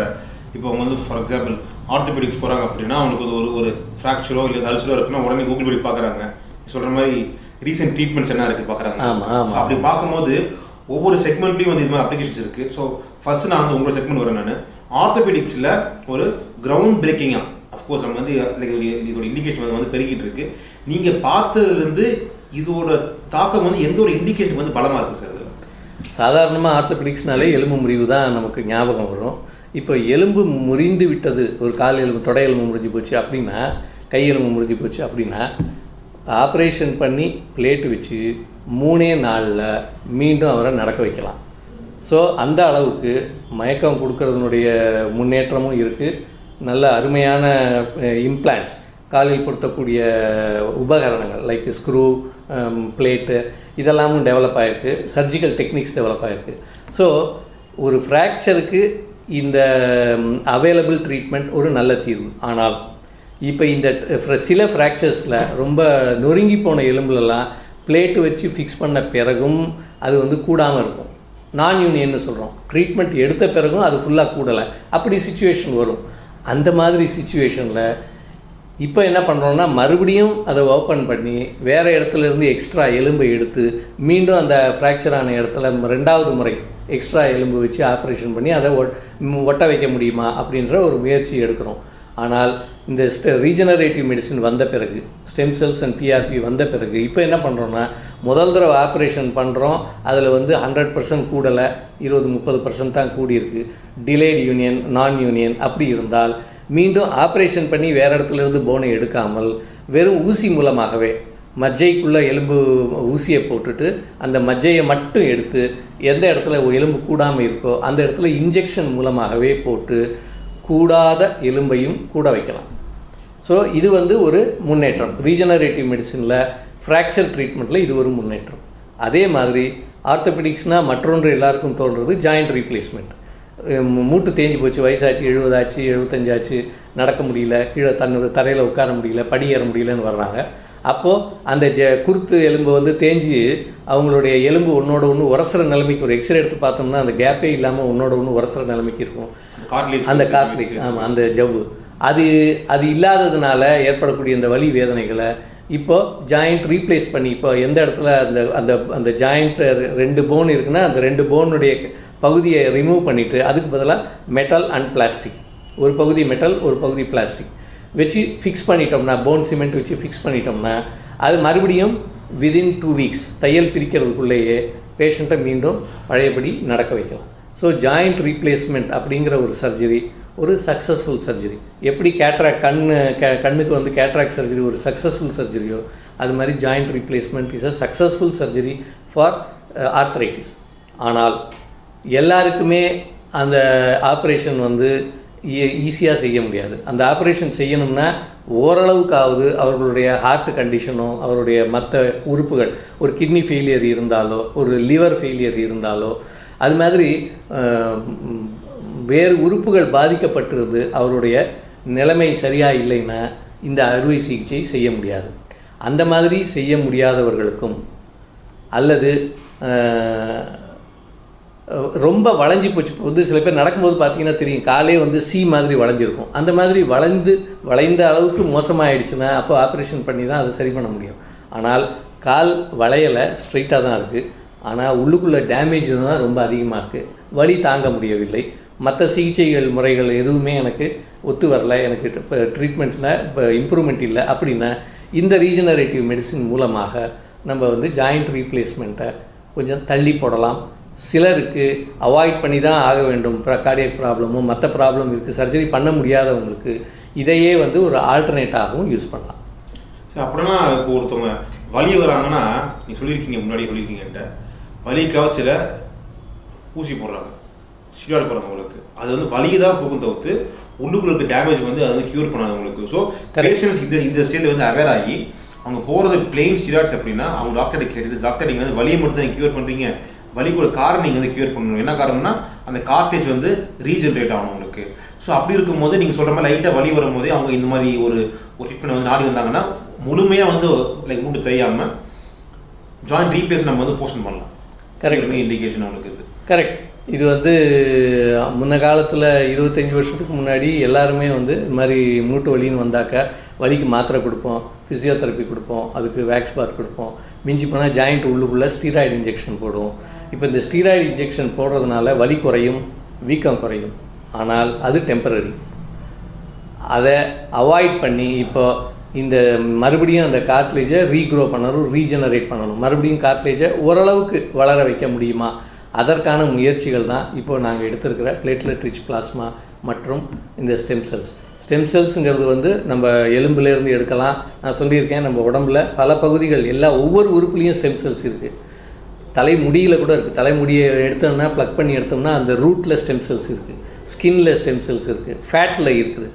இப்போ அவங்க வந்து ஃபார் எக்ஸாம்பிள் ஆர்த்தோபெடிக்ஸ் போகிறாங்க அப்படின்னா அவங்களுக்கு ஒரு ஒரு ஃப்ராக்சரோ இல்லை அல்சரோ இருக்குன்னா உடனே கூகுள் போய் பார்க்குறாங்க. சொல்கிற மாதிரி ரீசெண்ட் ட்ரீட்மெண்ட்ஸ் என்ன இருக்குது பார்க்குறாங்க. ஆமாம், அப்படி பார்க்கும்போது ஒவ்வொரு செக்மெண்ட்லேயும் வந்து இது மாதிரி அப்ளிகேஷன்ஸ் இருக்குது. ஸோ ஃபஸ்ட்டு நான் வந்து உங்களோட செக்மெண்ட் வரேன். நான் ஆர்த்தோபெடிக்ஸில் ஒரு கிரவுண்ட் பிரேக்கிங்காக அஃப்கோர்ஸ் நம்ம வந்து இதோட இண்டிகேஷன் வந்து பெருகிட்டு இருக்குது. நீங்கள் பார்த்ததுலேருந்து இதோட தாக்கம் வந்து எந்த ஒரு இண்டிகேஷன் வந்து பலமாக இருக்குது சார்? இதில் சாதாரணமாக ஆர்த்தோபெடிக்ஸ்னாலே எலும்பு முறிவு தான் நமக்கு ஞாபகம் வரும். இப்போ எலும்பு முறிந்து விட்டது, ஒரு கால் எலும்பு தொடை எலும்பு முறிஞ்சு போச்சு அப்படின்னா, கை எலும்பு முறிஞ்சு போச்சு அப்படின்னா, ஆப்ரேஷன் பண்ணி பிளேட்டு வச்சு மூணே நாளில் மீண்டும் அவரை நடக்க வைக்கலாம். ஸோ அந்த அளவுக்கு மயக்கம் கொடுக்கறதுனுடைய முன்னேற்றமும் இருக்குது. நல்ல அருமையான இம்ப்ளான்ட்ஸ், காலில் பொருத்தக்கூடிய உபகரணங்கள் லைக் ஸ்க்ரூ, பிளேட்டு, இதெல்லாமும் டெவலப் ஆகிருக்கு. சர்ஜிக்கல் டெக்னிக்ஸ் டெவலப் ஆகிருக்கு. ஸோ ஒரு ஃப்ராக்சருக்கு இந்த அவைலபிள் ட்ரீட்மெண்ட் ஒரு நல்ல தீர்வு. ஆனால் இப்போ இந்த சில ஃப்ராக்சர்ஸில் ரொம்ப நொறுங்கி போன எலும்புலலாம் பிளேட்டு வச்சு ஃபிக்ஸ் பண்ண பிறகும் அது வந்து கூடாமல் இருக்கும். நான் யூனியன்னு சொல்கிறோம். ட்ரீட்மெண்ட் எடுத்த பிறகும் அது ஃபுல்லாக கூடலை, அப்படி சிச்சுவேஷன் வரும். அந்த மாதிரி சிச்சுவேஷனில் இப்போ என்ன பண்ணுறோன்னா, மறுபடியும் அதை ஓப்பன் பண்ணி வேறு இடத்துலேருந்து எக்ஸ்ட்ரா எலும்பை எடுத்து மீண்டும் அந்த ஃப்ராக்சரான இடத்துல ரெண்டாவது முறை எக்ஸ்ட்ரா எலும்பு வச்சு ஆப்ரேஷன் பண்ணி அதை ஒட்ட வைக்க முடியுமா அப்படின்ற ஒரு முயற்சி எடுக்கிறோம். ஆனால் இந்த ஸ்டெ ரீஜெனரேட்டிவ் மெடிசன் வந்த பிறகு, ஸ்டெம் செல்ஸ் அண்ட் பிஆர்பி வந்த பிறகு, இப்போ என்ன பண்ணுறோன்னா, முதல் தடவை ஆப்ரேஷன் பண்ணுறோம், அதில் வந்து ஹண்ட்ரட் பர்சன்ட் கூடலை, இருபது முப்பது பர்சன்ட் தான் கூடியிருக்கு. டிலேட் யூனியன், நான் யூனியன் அப்படி இருந்தால் மீண்டும் ஆப்ரேஷன் பண்ணி வேறு இடத்துலேருந்து போனை எடுக்காமல் வெறும் ஊசி மூலமாகவே மஜ்ஜைக்குள்ளே எலும்பு ஊசியை போட்டுட்டு அந்த மஜ்ஜையை மட்டும் எடுத்து எந்த இடத்துல எலும்பு கூடாமல் இருக்கோ அந்த இடத்துல இன்ஜெக்ஷன் மூலமாகவே போட்டு கூடாத எலும்பையும் கூட வைக்கலாம். ஸோ இது வந்து ஒரு முன்னேற்றம். ரீஜெனரேட்டிவ் மெடிசனில் ஃப்ராக்சர் ட்ரீட்மெண்ட்டில் இது ஒரு முன்னேற்றம். அதே மாதிரி ஆர்த்தோபெடிக்ஸ்னால் மற்றொன்று எல்லாருக்கும் தோன்றுறது ஜாயிண்ட் ரீப்ளேஸ்மெண்ட். மூட்டு தேஞ்சு போச்சு, வயசாச்சு, எழுபதாச்சு, எழுபத்தஞ்சாச்சு, நடக்க முடியல, கீழே தன்னோட தரையில் உட்கார முடியல, படியேற முடியலன்னு வர்றாங்க. அப்போது அந்த ஜ குருத்து எலும்பு வந்து தேஞ்சு அவங்களுடைய எலும்பு ஒன்றோட ஒன்று உரசுற நிலைமைக்கு, ஒரு எக்ஸ்ரே எடுத்து பார்த்தோம்னா அந்த கேப்பே இல்லாமல் ஒன்றோட ஒன்று உரசுற நிலைமைக்கு இருக்கும் அந்த கார்ட்லேஜ். ஆமாம், அந்த ஜவ்வு. அது அது இல்லாததுனால ஏற்படக்கூடிய இந்த வலி வேதனைகளை இப்போது ஜாயிண்ட் ரீப்ளேஸ் பண்ணி, இப்போ எந்த இடத்துல அந்த அந்த அந்த ஜாயிண்ட் ரெண்டு போன் இருக்குன்னா அந்த ரெண்டு போனுடைய பகுதியை ரிமூவ் பண்ணிவிட்டு அதுக்கு பதிலாக மெட்டல் அண்ட் பிளாஸ்டிக், ஒரு பகுதி மெட்டல் ஒரு பகுதி பிளாஸ்டிக் வச்சு ஃபிக்ஸ் பண்ணிட்டோம்னா, போன் சிமெண்ட் வச்சு ஃபிக்ஸ் பண்ணிட்டோம்னா, அது மறுபடியும் விதின் டூ வீக்ஸ் தையல் பிரிக்கிறதுக்குள்ளேயே பேஷண்ட்டை மீண்டும் பழையபடி நடக்க வைக்கலாம். ஸோ ஜாயிண்ட் ரீப்ளேஸ்மெண்ட் அப்படிங்கிற ஒரு சர்ஜரி ஒரு சக்ஸஸ்ஃபுல் சர்ஜரி. எப்படி கேட்ராக்ட் கண் கே கண்ணுக்கு வந்து கேட்ராக்ட் சர்ஜரி ஒரு சக்ஸஸ்ஃபுல் சர்ஜரியோ, அது மாதிரி joint replacement is a successful surgery for arthritis. ஆனால் எல்லாருக்குமே அந்த ஆப்ரேஷன் வந்து ஈஸியாக செய்ய முடியாது. அந்த ஆப்ரேஷன் செய்யணும்னா ஓரளவுக்காவது அவர்களுடைய ஹார்ட் கண்டிஷனோ, அவருடைய மற்ற உறுப்புகள், ஒரு கிட்னி ஃபெயிலியர் இருந்தாலோ, ஒரு லிவர் ஃபெயிலியர் இருந்தாலோ, அது மாதிரி வேறு உறுப்புகள் பாதிக்கப்பட்டிருந்து அவருடைய நிலைமை சரியாக இல்லைன்னா இந்த அறுவை சிகிச்சை செய்ய முடியாது. அந்த மாதிரி செய்ய முடியாதவர்களுக்கும், அல்லது ரொம்ப வளைஞ்சி போச்சு வந்து சில பேர் நடக்கும்போது பார்த்திங்கன்னா தெரியும், காலே வந்து சி மாதிரி வளைஞ்சிருக்கும், அந்த மாதிரி வளைந்து வளைந்த அளவுக்கு மோசமாகிடுச்சுன்னா அப்போ ஆப்ரேஷன் பண்ணி தான் அதை சரி பண்ண முடியும். ஆனால் கால் வளையலை, ஸ்ட்ரைட்டாக தான் இருக்குது, ஆனால் உள்ளுக்குள்ளே டேமேஜ் தான் ரொம்ப அதிகமாக இருக்குது, வலி தாங்க முடியவில்லை, மற்ற சிகிச்சைகள் முறைகள் எதுவுமே எனக்கு ஒத்து வரலை, எனக்கு இப்போ ட்ரீட்மெண்ட்டில் இப்போ இம்ப்ரூவ்மெண்ட் இல்லை அப்படின்னா இந்த ரீஜெனரேட்டிவ் மெடிசின் மூலமாக நம்ம வந்து ஜாயிண்ட் ரீப்ளேஸ்மெண்ட்டை கொஞ்சம் தள்ளி போடலாம். சிலருக்கு அவாய்ட் பண்ணி தான் ஆக வேண்டும், கார்டியக் ப்ராப்ளமும் மற்ற ப்ராப்ளம் இருக்குது, சர்ஜரி பண்ண முடியாதவங்களுக்கு இதையே வந்து ஒரு ஆல்டர்னேட்டாகவும் யூஸ் பண்ணலாம். சரி, அப்படின்னா ஒருத்தவங்க வலி வராங்கன்னா, நீங்கள் சொல்லியிருக்கீங்க முன்னாடியே சொல்லியிருக்கீங்கன்ட்ட, வலிக்காக சில ஊசி போடுறாங்க, ஸ்டீராய்டு போடுறவங்களுக்கு அது வந்து வலியை தான் போகும் தவிர்த்து உள்ளுக்குள்ள டேமேஜ் வந்து அது வந்து க்யூர் பண்ணாதவங்களுக்கு. ஸோ பேஷன்ஸ் இந்த இந்த ஸ்டேஜில் வந்து அவேர் ஆகி அவங்க போகிறது பிளெயின் ஸ்டீராய்ட்ஸ் அப்படின்னா அவங்க டாக்டர்கிட்ட கேட்டு, டாக்டர் நீங்கள் வந்து வலியை மட்டும் தான் நீங்கள் க்யூர் பண்ணுறீங்க, வலிக்கூட காரணம் நீங்கள் வந்து க்யூர் பண்ணணும். என்ன காரணம்னா அந்த கார்ட்லேஜ் வந்து ரீஜென்ரேட் ஆகணும் உங்களுக்கு. ஸோ அப்படி இருக்கும்போது நீங்கள் சொல்கிற மாதிரி லைட்டாக வலி வரும்போதே அவங்க இந்த மாதிரி ஒரு ஒரு ட்ரீட்மெண்ட் வந்து நாடி வந்தாங்கன்னா முழுமையாக வந்து லைக் மூட்டு தையாமல் ஜாயிண்ட் ரீப்ளேஸ் நம்ம வந்து போஸ்டன் பண்ணலாம். கரெக்ட் இண்டிகேஷன் அவங்களுக்கு இது. கரெக்ட். இது வந்து முன்ன காலத்தில் இருபத்தஞ்சி வருஷத்துக்கு முன்னாடி எல்லாருமே வந்து இது மாதிரி மூட்டு வலின்னு வந்தாக்கா வலிக்கு மாத்திரை கொடுப்போம், ஃபிசியோதெரப்பி கொடுப்போம், அதுக்கு வேக்ஸ் பாத் கொடுப்போம், மிஞ்சி போனால் ஜாயிண்ட் உள்ளுக்குள்ளே ஸ்டீராய்டு இன்ஜெக்ஷன் போடுவோம். இப்போ இந்த ஸ்டீராய்டு இன்ஜெக்ஷன் போடுறதுனால வலி குறையும், வீக்கம் குறையும், ஆனால் அது டெம்பரரி. அதை அவாய்ட் பண்ணி இப்போ இந்த மறுபடியும் அந்த கார்ட்லேஜை ரீக்ரோ பண்ணணும், ரீஜெனரேட் பண்ணணும், மறுபடியும் கார்ட்லேஜை ஓரளவுக்கு வளர வைக்க முடியுமா, அதற்கான முயற்சிகள் தான் இப்போது நாங்கள் எடுத்திருக்கிற பிளேட்லெட் ரிச் பிளாஸ்மா மற்றும் இந்த ஸ்டெம் செல்ஸ். ஸ்டெம் செல்ஸுங்கிறது வந்து நம்ம எலும்புலேருந்து எடுக்கலாம். நான் சொல்லியிருக்கேன், நம்ம உடம்புல பல பகுதிகள் எல்லா ஒவ்வொரு உறுப்புலேயும் ஸ்டெம் செல்ஸ் இருக்குது. தலைமுடியில் கூட இருக்குது. தலைமுடியை எடுத்தோம்னா ப்ளக் பண்ணி எடுத்தோம்னா அந்த ரூட்டில் ஸ்டெம் செல்ஸ் இருக்குது, ஸ்கின்ல ஸ்டெம் செல்ஸ் இருக்குது, ஃபேட்டில் இருக்குது,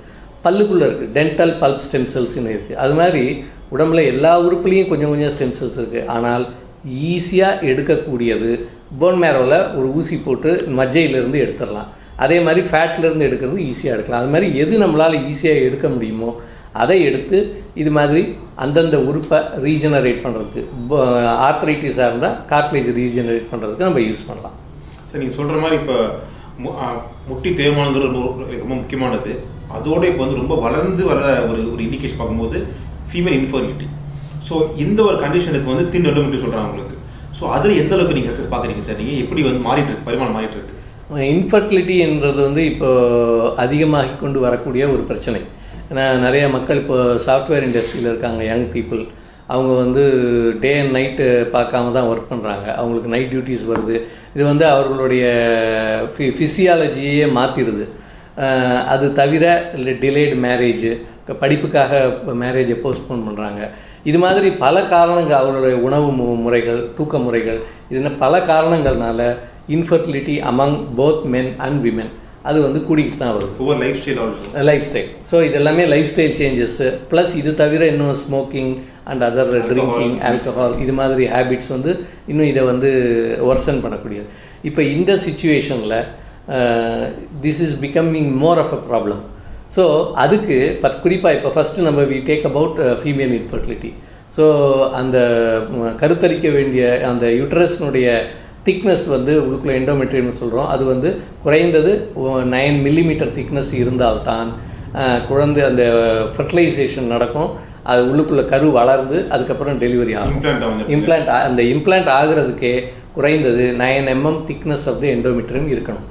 பல்லுக்குள்ளே இருக்குது, டென்டல் பல்ப் ஸ்டெம் செல்ஸ்ன்னு இருக்குது. அது மாதிரி உடம்புல எல்லா உறுப்புலேயும் கொஞ்சம் கொஞ்சம் ஸ்டெம் செல்ஸ் இருக்குது. ஆனால் ஈஸியாக எடுக்கக்கூடியது போன் மேரோவில் ஒரு ஊசி போட்டு மஜ்ஜையிலேருந்து எடுத்துடலாம். அதே மாதிரி ஃபேட்லேருந்து எடுக்கிறது ஈஸியாக எடுக்கலாம். அது மாதிரி எது நம்மளால் ஈஸியாக எடுக்க முடியுமோ அதை எடுத்து இது மாதிரி அந்தந்த உறுப்பை ரீஜெனரேட் பண்ணுறதுக்கு, ஆர்த்ரைட்டிஸாக இருந்தால் கார்ட்லேஜ் ரீஜெனரேட் பண்ணுறதுக்கு நம்ம யூஸ் பண்ணலாம். சார், நீங்கள் சொல்கிற மாதிரி இப்போ முட்டி தேய்மானங்கிறது ரொம்ப முக்கியமானது. அதோடு இப்போ வந்து ரொம்ப வளர்ந்து வர ஒரு ஒரு இண்டிகேஷன் பார்க்கும்போது ஃபீமேல் இன்ஃபர்டிலிட்டி. ஸோ இந்த ஒரு கண்டிஷனுக்கு வந்து தின் எண்டோமெட்ரியம் சொல்கிறாங்க அவங்களுக்கு. ஸோ அதில் எந்த அளவுக்கு நீங்கள் சார் பார்க்குறீங்க சார்? நீங்கள் எப்படி வந்து மாறிட்டு இருக்கு, பரிமாணம் மாறிட்டு இருக்கு? இன்ஃபர்டிலிட்டின்றது வந்து இப்போது அதிகமாகி கொண்டு வரக்கூடிய ஒரு பிரச்சனை. ஏன்னா நிறைய மக்கள் இப்போ சாஃப்ட்வேர் இண்டஸ்ட்ரியில் இருக்காங்க. யங் பீப்புள் அவங்க வந்து டே அண்ட் நைட்டு பார்க்காம தான் ஒர்க் பண்ணுறாங்க. அவங்களுக்கு நைட் டியூட்டிஸ் வருது. இது வந்து அவர்களுடைய ஃபி ஃபிசியாலஜியே மாற்றிடுது. அது தவிர டிலேடு மேரேஜ், படிப்புக்காக மேரேஜை போஸ்ட்போன் பண்ணுறாங்க. இது மாதிரி பல காரணங்கள், அவர்களுடைய உணவு முறைகள், தூக்க முறைகள், இதுன்னு பல காரணங்கள்னால infertility among both men and women அது வந்து கூடிக்கிட்டு தான் வருது. ஒவ்வொரு life style also life style so இது எல்லாமே லைஃப் ஸ்டைல் சேஞ்சஸ்ஸு ப்ளஸ் இது தவிர இன்னும் smoking and other drinking, alcohol, இது மாதிரி ஹேபிட்ஸ் வந்து இன்னும் இதை வந்து வர்சன் பண்ணக்கூடியது. இப்போ இந்த சுச்சுவேஷனில் this is becoming more of a problem. So அதுக்கு பட் குறிப்பாக இப்போ ஃபஸ்ட்டு நம்ம we take about female infertility. So அந்த கருத்தரிக்க வேண்டிய அந்த யூட்ரஸ்னுடைய திக்னஸ் வந்து உள்ளுக்குள்ளே எண்டோமெட்ரியம்னு சொல்கிறோம். அது வந்து குறைந்தது நைன் மில்லிமீட்டர் திக்னஸ் இருந்தால்தான் குழந்தை அந்த ஃபெர்டிலைசேஷன் நடக்கும். அது உள்ளுக்குள்ளே கரு வளர்ந்து அதுக்கப்புறம் டெலிவரி ஆகும். இம்ப்ளான்ட் அந்த இம்ப்ளான்ட் ஆகிறதுக்கே குறைந்தது nine MM thickness of the endometrium இருக்கணும்.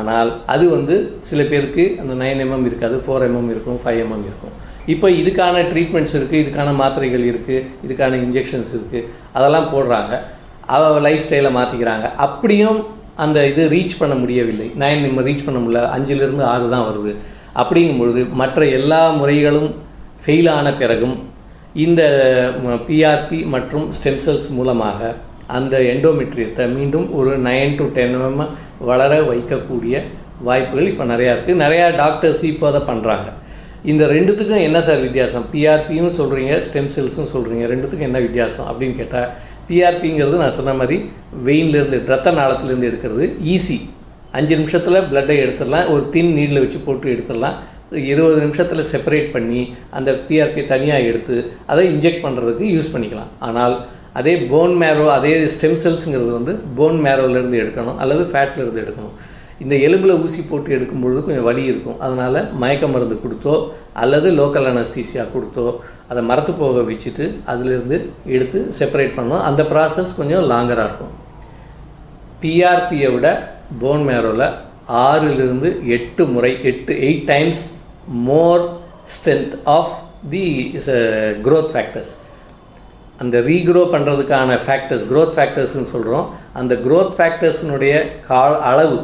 ஆனால் அது வந்து சில பேருக்கு அந்த நைன் எம்எம் இருக்காது, ஃபோர் எம்எம் இருக்கும், ஃபைவ் எம்எம் இருக்கும். இப்போ இதுக்கான ட்ரீட்மெண்ட்ஸ் இருக்குது, இதுக்கான மாத்திரைகள் இருக்குது, இதுக்கான இன்ஜெக்ஷன்ஸ் இருக்குது, அதெல்லாம் போடுறாங்க. அவ லைஃப் ஸ்டைலை மாற்றிக்கிறாங்க. அப்படியும் அந்த இது ரீச் பண்ண முடியவில்லை, நைன் எம்எம் ரீச் பண்ண முடியல, அஞ்சிலிருந்து ஆறு தான் வருது. அப்படிங்கும்பொழுது மற்ற எல்லா முறைகளும் ஃபெயிலான பிறகும் இந்த பிஆர்பி மற்றும் ஸ்டெம் செல்ஸ் மூலமாக அந்த எண்டோமெட்ரியத்தை மீண்டும் ஒரு நைன் டு டென் எம்எம் வளர வைக்கக்கூடிய வாய்ப்புகள் இப்போ நிறையா இருக்குது. நிறையா டாக்டர்ஸ் இப்போ அதை பண்ணுறாங்க. இந்த ரெண்டுத்துக்கும் என்ன சார் வித்தியாசம்? பிஆர்பியும் சொல்கிறீங்க, ஸ்டெம் செல்ஸும் சொல்கிறீங்க, ரெண்டுத்துக்கும் என்ன வித்தியாசம் அப்படின்னு கேட்டால், பிஆர்பிங்கிறது நான் சொன்ன மாதிரி வெயின்லேருந்து ரத்த நாளத்துலேருந்து எடுக்கிறது ஈஸி. அஞ்சு நிமிஷத்தில் பிளட்டை எடுத்துடலாம், ஒரு தின் நீடில் வச்சு போட்டு எடுத்துடலாம். இருபது நிமிஷத்தில் செப்பரேட் பண்ணி அந்த பிஆர்பி தனியாக எடுத்து அதை இன்ஜெக்ட் பண்ணுறதுக்கு யூஸ் பண்ணிக்கலாம். ஆனால் அதே போன் மேரோ, அதே ஸ்டெம் செல்ஸுங்கிறது வந்து போன் மேரோலேருந்து எடுக்கணும் அல்லது ஃபேட்லேருந்து எடுக்கணும். இந்த எலும்பில் ஊசி போட்டு எடுக்கும்பொழுது கொஞ்சம் வலி இருக்கும். அதனால் மயக்க மருந்து கொடுத்தோ அல்லது லோக்கல் அனஸ்தீசியா கொடுத்தோ அதை மரத்து போக வச்சுட்டு அதிலிருந்து எடுத்து செப்பரேட் பண்ணணும். அந்த ப்ராசஸ் கொஞ்சம் லாங்கராக இருக்கும். பிஆர்பியை விட போன் மேரோவில் ஆறுலேருந்து எட்டு முறை எட்டு eight times more strength of the growth factors. அந்த ரீக்ரோ பண்ணுறதுக்கான ஃபேக்டர்ஸ், க்ரோத் ஃபேக்டர்ஸ்ன்னு சொல்கிறோம். அந்த க்ரோத் ஃபேக்டர்ஸினுடைய கால அளவு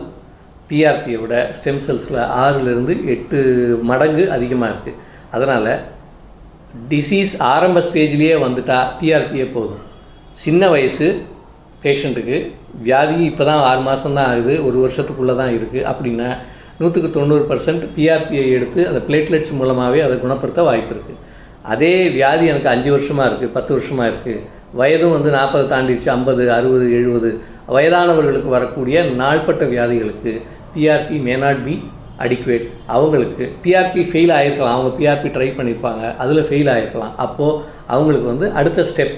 பிஆர்பியை விட ஸ்டெம் செல்ஸில் ஆறுலேருந்து எட்டு மடங்கு அதிகமாக இருக்குது. அதனால் டிசீஸ் ஆரம்ப ஸ்டேஜ்லேயே வந்துட்டால் பிஆர்பியே போதும். சின்ன வயசு பேஷண்ட்டுக்கு வியாதி இப்போ தான் ஆறு மாதம் தான் ஆகுது, ஒரு வருஷத்துக்குள்ளே தான் இருக்குது அப்படின்னா நூற்றுக்கு தொண்ணூறு பர்சன்ட் பிஆர்பியை எடுத்து அந்த பிளேட்லெட்ஸ் மூலமாகவே அதை குணப்படுத்த வாய்ப்பு இருக்குது. அதே வியாதி எனக்கு அஞ்சு வருஷமாக இருக்குது, பத்து வருஷமாக இருக்குது, வயதும் வந்து நாற்பது தாண்டிடுச்சு, ஐம்பது, அறுபது, எழுபது வயதானவர்களுக்கு வரக்கூடிய நாள்பட்ட வியாதிகளுக்கு பிஆர்பி may not be adequate. அவங்களுக்கு பிஆர்பி ஃபெயில் ஆகிருக்கலாம், அவங்க பிஆர்பி ட்ரை பண்ணியிருப்பாங்க, அதில் ஃபெயில் ஆகிருக்கலாம். அப்போது அவங்களுக்கு வந்து அடுத்த ஸ்டெப்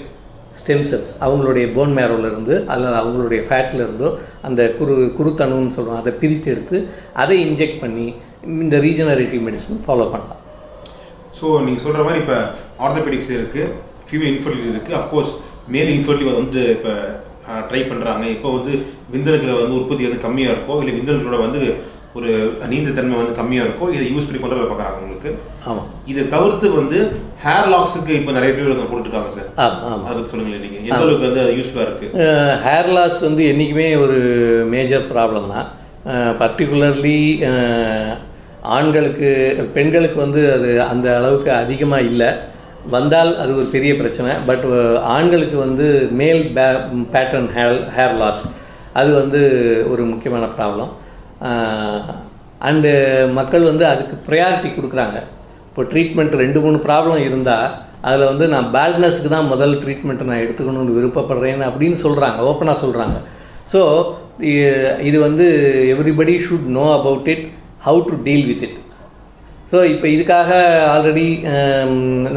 ஸ்டெம் செல்ஸ் அவங்களுடைய போன் மேரோவிலேருந்து அல்லது அவங்களுடைய ஃபேட்லேருந்தோ அந்த குரு குருத்தணுன்னு சொல்கிறோம் அதை பிரித்து எடுத்து அதை இன்ஜெக்ட் பண்ணி இந்த ரீஜெனரேட்டிவ் மெடிசன் ஃபாலோ பண்ணலாம். ஸோ நீங்கள் சொல்கிற மாதிரி இப்போ ஆர்த்தோபெடிக்ஸ் இருக்குது, ஃபீமேல் இன்ஃபர்டிலிட்டி இருக்குது, அஃப்கோர்ஸ் மேல் இன்ஃபர்டிலிட்டி வந்து இப்போ ட்ரை பண்ணுறாங்க. இப்போ வந்து விந்தணுக்களை வந்து உற்பத்தி வந்து கம்மியாக இருக்கும், இல்லை விந்தணுக்களோட வந்து ஒரு நீந்த தன்மை வந்து கம்மியாக இருக்கும். இதை யூஸ் பண்ணி கொண்டு வர பார்க்குறாங்க உங்களுக்கு. ஆமாம். இதை தவிர்த்து வந்து ஹேர் லாஸுக்கு இப்போ நிறைய பேர் வந்து போட்டுருக்காங்க சார். ஆமாம் ஆமாம், அதுக்கு சொல்லுங்கள் நீங்கள் எந்த அளவுக்கு வந்து அது யூஸ்ஃபுல்லாக இருக்குது? ஹேர் லாஸ் வந்து என்றைக்குமே ஒரு மேஜர் ப்ராப்ளம் தான். பர்டிகுலர்லி ஆண்களுக்கு, பெண்களுக்கு வந்து அது அந்த அளவுக்கு அதிகமாக இல்லை, வந்தால் அது ஒரு பெரிய பிரச்சனை. பட் ஆண்களுக்கு வந்து மேல் பே பேட்டர்ன் ஹேர் ஹேர் லாஸ் அது வந்து ஒரு முக்கியமான ப்ராப்ளம். அண்டு மக்கள் வந்து அதுக்கு ப்ரையாரிட்டி கொடுக்குறாங்க. இப்போ ட்ரீட்மெண்ட் ரெண்டு மூணு ப்ராப்ளம் இருந்தால் அதில் வந்து நான் பேல்ட்னஸுக்கு தான் முதல் ட்ரீட்மெண்ட்டை நான் எடுத்துக்கணும்னு விருப்பப்படுறேன்னு அப்படின்னு சொல்கிறாங்க, ஓப்பனாக சொல்கிறாங்க. ஸோ இது வந்து everybody should know about it, how to deal with it. So இப்போ இதுக்காக ஆல்ரெடி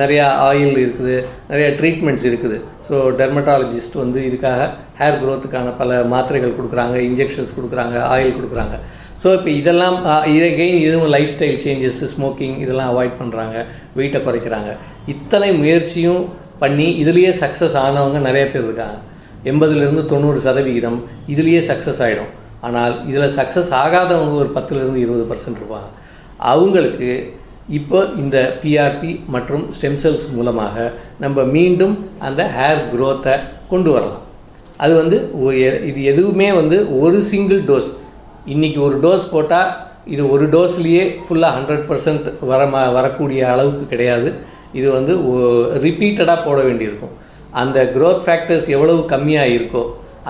நிறையா ஆயில் இருக்குது, நிறையா ட்ரீட்மெண்ட்ஸ் இருக்குது. ஸோ டெர்மட்டாலஜிஸ்ட் வந்து இதுக்காக ஹேர் க்ரோத்துக்கான பல மாத்திரைகள் கொடுக்குறாங்க, இன்ஜெக்ஷன்ஸ் கொடுக்குறாங்க, ஆயில் கொடுக்குறாங்க. ஸோ இப்போ இதெல்லாம் எகெயின் இதுவும் லைஃப் ஸ்டைல் சேஞ்சஸ், ஸ்மோக்கிங் இதெல்லாம் அவாய்ட் பண்ணுறாங்க, வெயிட்டை குறைக்கிறாங்க. இத்தனை முயற்சியும் பண்ணி இதுலேயே சக்ஸஸ் ஆனவங்க நிறைய பேர் இருக்காங்க. எண்பதுலேருந்து தொண்ணூறு சதவிகிதம் இதுலேயே சக்ஸஸ் ஆகிடும். ஆனால் இதில் சக்ஸஸ் ஆகாதவங்க ஒரு பத்துலேருந்து இருபது பர்சன்ட் இருப்பாங்க. அவங்களுக்கு இப்போ இந்த பிஆர்பி மற்றும் ஸ்டெம் செல்ஸ் மூலமாக நம்ம மீண்டும் அந்த ஹேர் க்ரோத்தை கொண்டு வரலாம். அது வந்து இது எதுவுமே வந்து ஒரு சிங்கிள் டோஸ், இன்றைக்கி ஒரு டோஸ் போட்டால் இது ஒரு டோஸ்லேயே ஃபுல்லாக ஹண்ட்ரட் பர்சன்ட் வர வரக்கூடிய அளவுக்கு கிடையாது. இது வந்து ரிப்பீட்டடாக போட வேண்டியிருக்கும். அந்த க்ரோத் ஃபேக்டர்ஸ் எவ்வளவு கம்மியாக இருக்கோ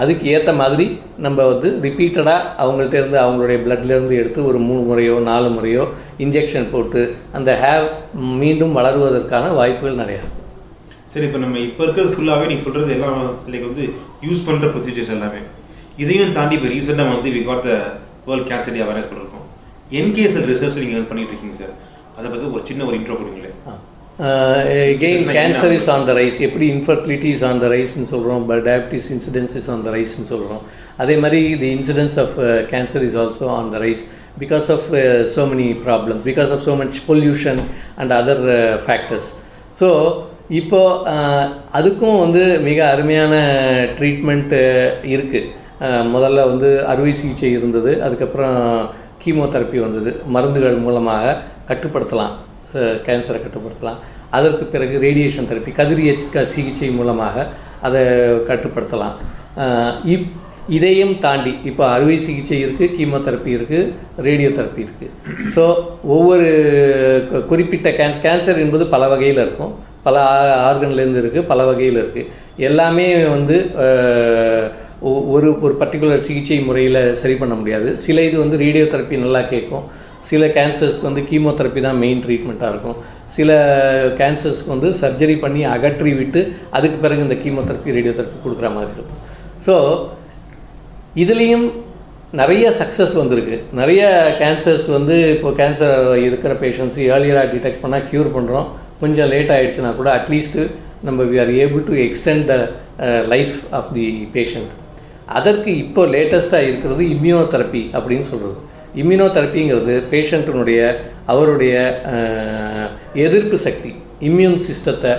அதுக்கு ஏற்ற மாதிரி நம்ம வந்து ரிப்பீட்டடாக அவங்கள்ட்டேருந்து, அவங்களுடைய பிளட்லேருந்து எடுத்து ஒரு மூணு முறையோ நாலு முறையோ இன்ஜெக்ஷன் போட்டு அந்த ஹேர் மீண்டும் வளருவதற்கான வாய்ப்புகள் நிறையா இருக்குது. சரி, இப்போ நம்ம இப்போ இருக்கிறது ஃபுல்லாகவே நீங்கள் சொல்கிறது எல்லாம் வந்து யூஸ் பண்ணுற ப்ரொசீஜர்ஸ் எல்லாமே. இதையும் தாண்டி இப்போ ரீசெண்டாக வந்து we got the world cancer day awareness பண்ணியிருக்கோம். என்கே செல் ரிசர்ச் நீங்கள் பண்ணிகிட்டு இருக்கீங்க சார், அதை பற்றி ஒரு சின்ன ஒரு இன்ட்ரோ கொடுங்களே. Again cancer is on the rise. எப்படி இன்ஃபர்டிலிட்டி இஸ் ஆன் த ரைஸ்ன்னு சொல்கிறோம், but diabetes incidence is on the ரைஸ்ன்னு சொல்கிறோம், அதே மாதிரி the incidence of cancer is also on the rise because of so many problem, because of so much pollution and other factors. So இப்போது அதுக்கும் வந்து மிக அருமையான ட்ரீட்மெண்ட்டு இருக்குது. முதல்ல வந்து அறுவை சிகிச்சை இருந்தது, அதுக்கப்புறம் கீமோதெரப்பி வந்தது, மருந்துகள் மூலமாக கட்டுப்படுத்தலாம், கேன்சரை கட்டுப்படுத்தலாம். அதற்கு பிறகு ரேடியேஷன் தெரப்பி, கதிரியக்க சிகிச்சை மூலமாக அதை கட்டுப்படுத்தலாம். இப் இதையும் தாண்டி இப்போ அறுவை சிகிச்சை இருக்குது, கீமோதெரப்பி இருக்குது, ரேடியோ தெரப்பி இருக்குது. ஸோ ஒவ்வொரு குறிப்பிட்ட கேன்ஸ் கேன்சர் என்பது பல வகையில் இருக்கும், பல ஆர்கன்லேருந்து இருக்குது, பல வகையில் இருக்குது. எல்லாமே வந்து ஒரு ஒரு பர்டிகுலர் சிகிச்சை முறையில் சரி பண்ண முடியாது. சில இது வந்து ரேடியோ தெரப்பி நல்லா கேட்கும், சில கேன்சர்ஸ்க்கு வந்து கீமோதெரப்பி தான் மெயின் ட்ரீட்மெண்ட்டாக இருக்கும், சில கேன்சர்ஸ்க்கு வந்து சர்ஜரி பண்ணி அகற்றி விட்டு அதுக்கு பிறகு இந்த கீமோதெரப்பி ரேடியோ தெரப்பி கொடுக்குற மாதிரி இருக்கும். ஸோ இதுலேயும் நிறைய சக்ஸஸ் வந்திருக்கு. நிறைய கேன்சர்ஸ் வந்து இப்போது கேன்சர் இருக்கிற பேஷண்ட்ஸ் ஏர்லியராக டிடெக்ட் பண்ணால் க்யூர் பண்ணுறோம். கொஞ்சம் லேட் ஆகிடுச்சுன்னா கூட அட்லீஸ்ட்டு நம்ம we are able to extend the life of the patient. அதற்கு இப்போது லேட்டஸ்ட்டாக இருக்கிறது இம்யூனோதெரப்பி அப்படின்னு சொல்கிறது. இம்யூனோதெரப்பிங்கிறது பேஷண்ட்டினுடைய அவருடைய எதிர்ப்பு சக்தி, இம்யூன் சிஸ்டத்தை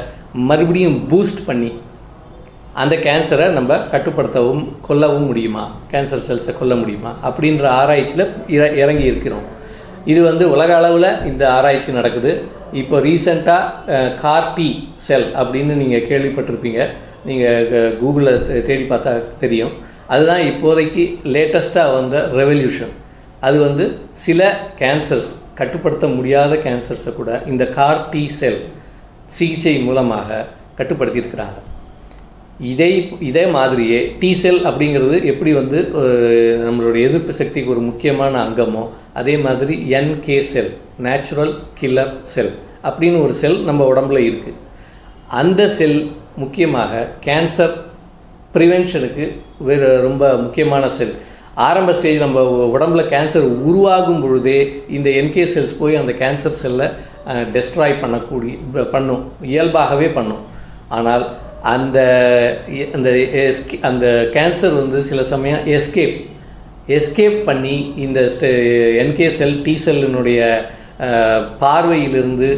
மறுபடியும் பூஸ்ட் பண்ணி அந்த கேன்சரை நம்ம கட்டுப்படுத்தவும் கொல்லவும் முடியுமா, கேன்சர் செல்ஸை கொல்ல முடியுமா அப்படின்ற ஆராய்ச்சியில் இற இறங்கி இருக்கிறோம். இது வந்து உலக அளவில் இந்த ஆராய்ச்சி நடக்குது. இப்போ ரீசெண்டாக கார் டி செல் அப்படின்னு நீங்கள் கேள்விப்பட்டிருப்பீங்க, நீங்கள் கூகுளில் தேடி பார்த்தா தெரியும். அதுதான் இப்போதைக்கு லேட்டஸ்ட்டாக வந்த ரெவல்யூஷன். அது வந்து சில கேன்சர்ஸ், கட்டுப்படுத்த முடியாத கேன்சர்ஸை கூட இந்த கார் டி செல் சிகிச்சை மூலமாக கட்டுப்படுத்தியிருக்கிறாங்க. இதே இதே மாதிரியே டி செல் அப்படிங்கிறது எப்படி வந்து நம்மளுடைய எதிர்ப்பு சக்திக்கு ஒரு முக்கியமான அங்கமோ, அதே மாதிரி என்கே செல், நேச்சுரல் கில்லர் செல் அப்படின்னு ஒரு செல் நம்ம உடம்புல இருக்குது. அந்த செல் முக்கியமாக கேன்சர் ப்ரிவென்ஷனுக்கு வேறு ரொம்ப முக்கியமான செல். ஆரம்ப ஸ்டேஜ் நம்ம உடம்புல கேன்சர் உருவாகும் பொழுதே இந்த என்கே செல்ஸ் போய் அந்த கேன்சர் செல்லை டெஸ்ட்ராய் பண்ணக்கூடிய பண்ணும், இயல்பாகவே பண்ணும். ஆனால் அந்த அந்த எஸ்கே அந்த கேன்சர் வந்து சில சமயம் எஸ்கேப் எஸ்கேப் பண்ணி இந்த ஸ்டே என்கே செல் டி செல்லினுடைய பார்வையிலிருந்து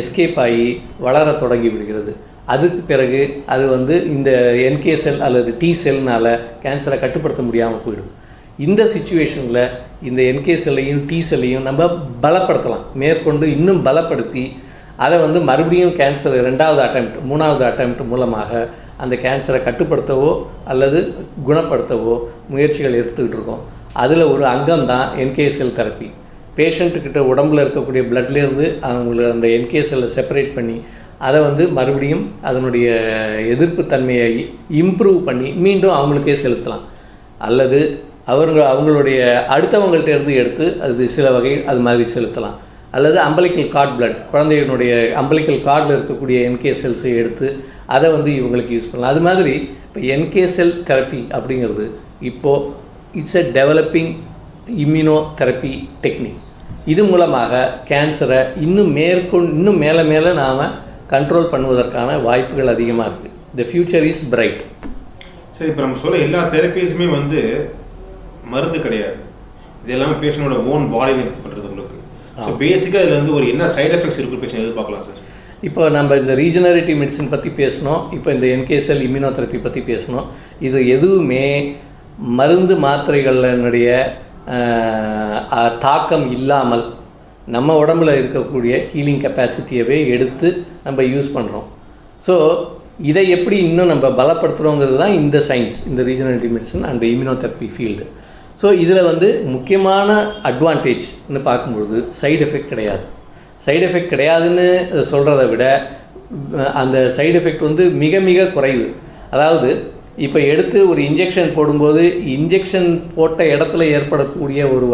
எஸ்கேப் ஆகி வளர தொடங்கி விடுகிறது. அதுக்கு பிறகு அது வந்து இந்த என்கே செல் அல்லது டி செல்னால் கேன்சரை கட்டுப்படுத்த முடியாமல் போயிடுது. இந்த சிச்சுவேஷனில் இந்த என்கே செல்லையும் டி செல்லையும் நம்ம பலப்படுத்தலாம், மேற்கொண்டு இன்னும் பலப்படுத்தி அதை வந்து மறுபடியும் கேன்சர் ரெண்டாவது அட்டெம்ப்ட் மூணாவது அட்டெம்ப்ட் மூலமாக அந்த கேன்சரை கட்டுப்படுத்தவோ அல்லது குணப்படுத்தவோ முயற்சிகள் எடுத்துக்கிட்டு இருக்கோம். அதில் ஒரு அங்கம் தான் என்கே செல் தெரப்பி. பேஷண்ட்டுக்கிட்ட உடம்பில் இருக்கக்கூடிய பிளட்லேருந்து அவங்களை அந்த என்கே செல்லை செப்பரேட் பண்ணி அதை வந்து மறுபடியும் அதனுடைய எதிர்ப்பு தன்மையை இம்ப்ரூவ் பண்ணி மீண்டும் அவங்களுக்கே செலுத்தலாம். அல்லது அவங்க அவங்களுடைய அடுத்தவங்கள்டேருந்து எடுத்து அது சில வகையில் அது மாதிரி செலுத்தலாம். அல்லது அம்பலிக்கல் கார்ட் பிளட், குழந்தையினுடைய அம்பலிக்கல் கார்டில் இருக்கக்கூடிய என்கே செல்ஸை எடுத்து அதை வந்து இவங்களுக்கு யூஸ் பண்ணலாம். அது மாதிரி இப்போ என்கே செல் தெரப்பி அப்படிங்கிறது இப்போது it's a developing immunotherapy technique. இது மூலமாக கேன்சரை இன்னும் மேற்கொண்டு இன்னும் மேலே மேலே நாம் கண்ட்ரோல் பண்ணுவதற்கான வாய்ப்புகள் அதிகமாக இருக்குது. The future is bright. சரி, இப்போ நம்ம சொல்ல எல்லா தெரப்பீஸுமே வந்து மருந்து கிடையாது, இது எல்லாமே பேஷண்டோட ஓன் பாடியில் எடுத்து பண்ணுறது உங்களுக்கு. ஸோ பேசிக்காக இதில் வந்து ஒரு என்ன சைட் எஃபெக்ட்ஸ் இருக்குது பேஷண்ட் எதிர்பார்க்கலாம் சார்? இப்போ நம்ம இந்த ரீஜெனரேட்டிவ் மெடிசன் பற்றி பேசணும், இப்போ இந்த என்கே செல் இம்யூனோதெரப்பி பற்றி பேசணும். இது எதுவுமே மருந்து மாத்திரைகளினுடைய தாக்கம் இல்லாமல் நம்ம உடம்பில் இருக்கக்கூடிய ஹீலிங் கெப்பாசிட்டியவே எடுத்து நம்ம யூஸ் பண்ணுறோம். ஸோ இதை எப்படி இன்னும் நம்ம பலப்படுத்துகிறோங்கிறது தான் இந்த சயின்ஸ், இந்த regenerative medicine and immunotherapy field. So இதில் வந்து முக்கியமான அட்வான்டேஜ்னு பார்க்கும்பொழுது சைடு எஃபெக்ட் கிடையாது. சைடு எஃபெக்ட் கிடையாதுன்னு சொல்கிறத விட அந்த சைடு எஃபெக்ட் வந்து மிக மிக குறைவு. அதாவது இப்போ எடுத்து ஒரு இன்ஜெக்ஷன் போடும்போது இன்ஜெக்ஷன் போட்ட இடத்துல ஏற்படக்கூடிய ஒரு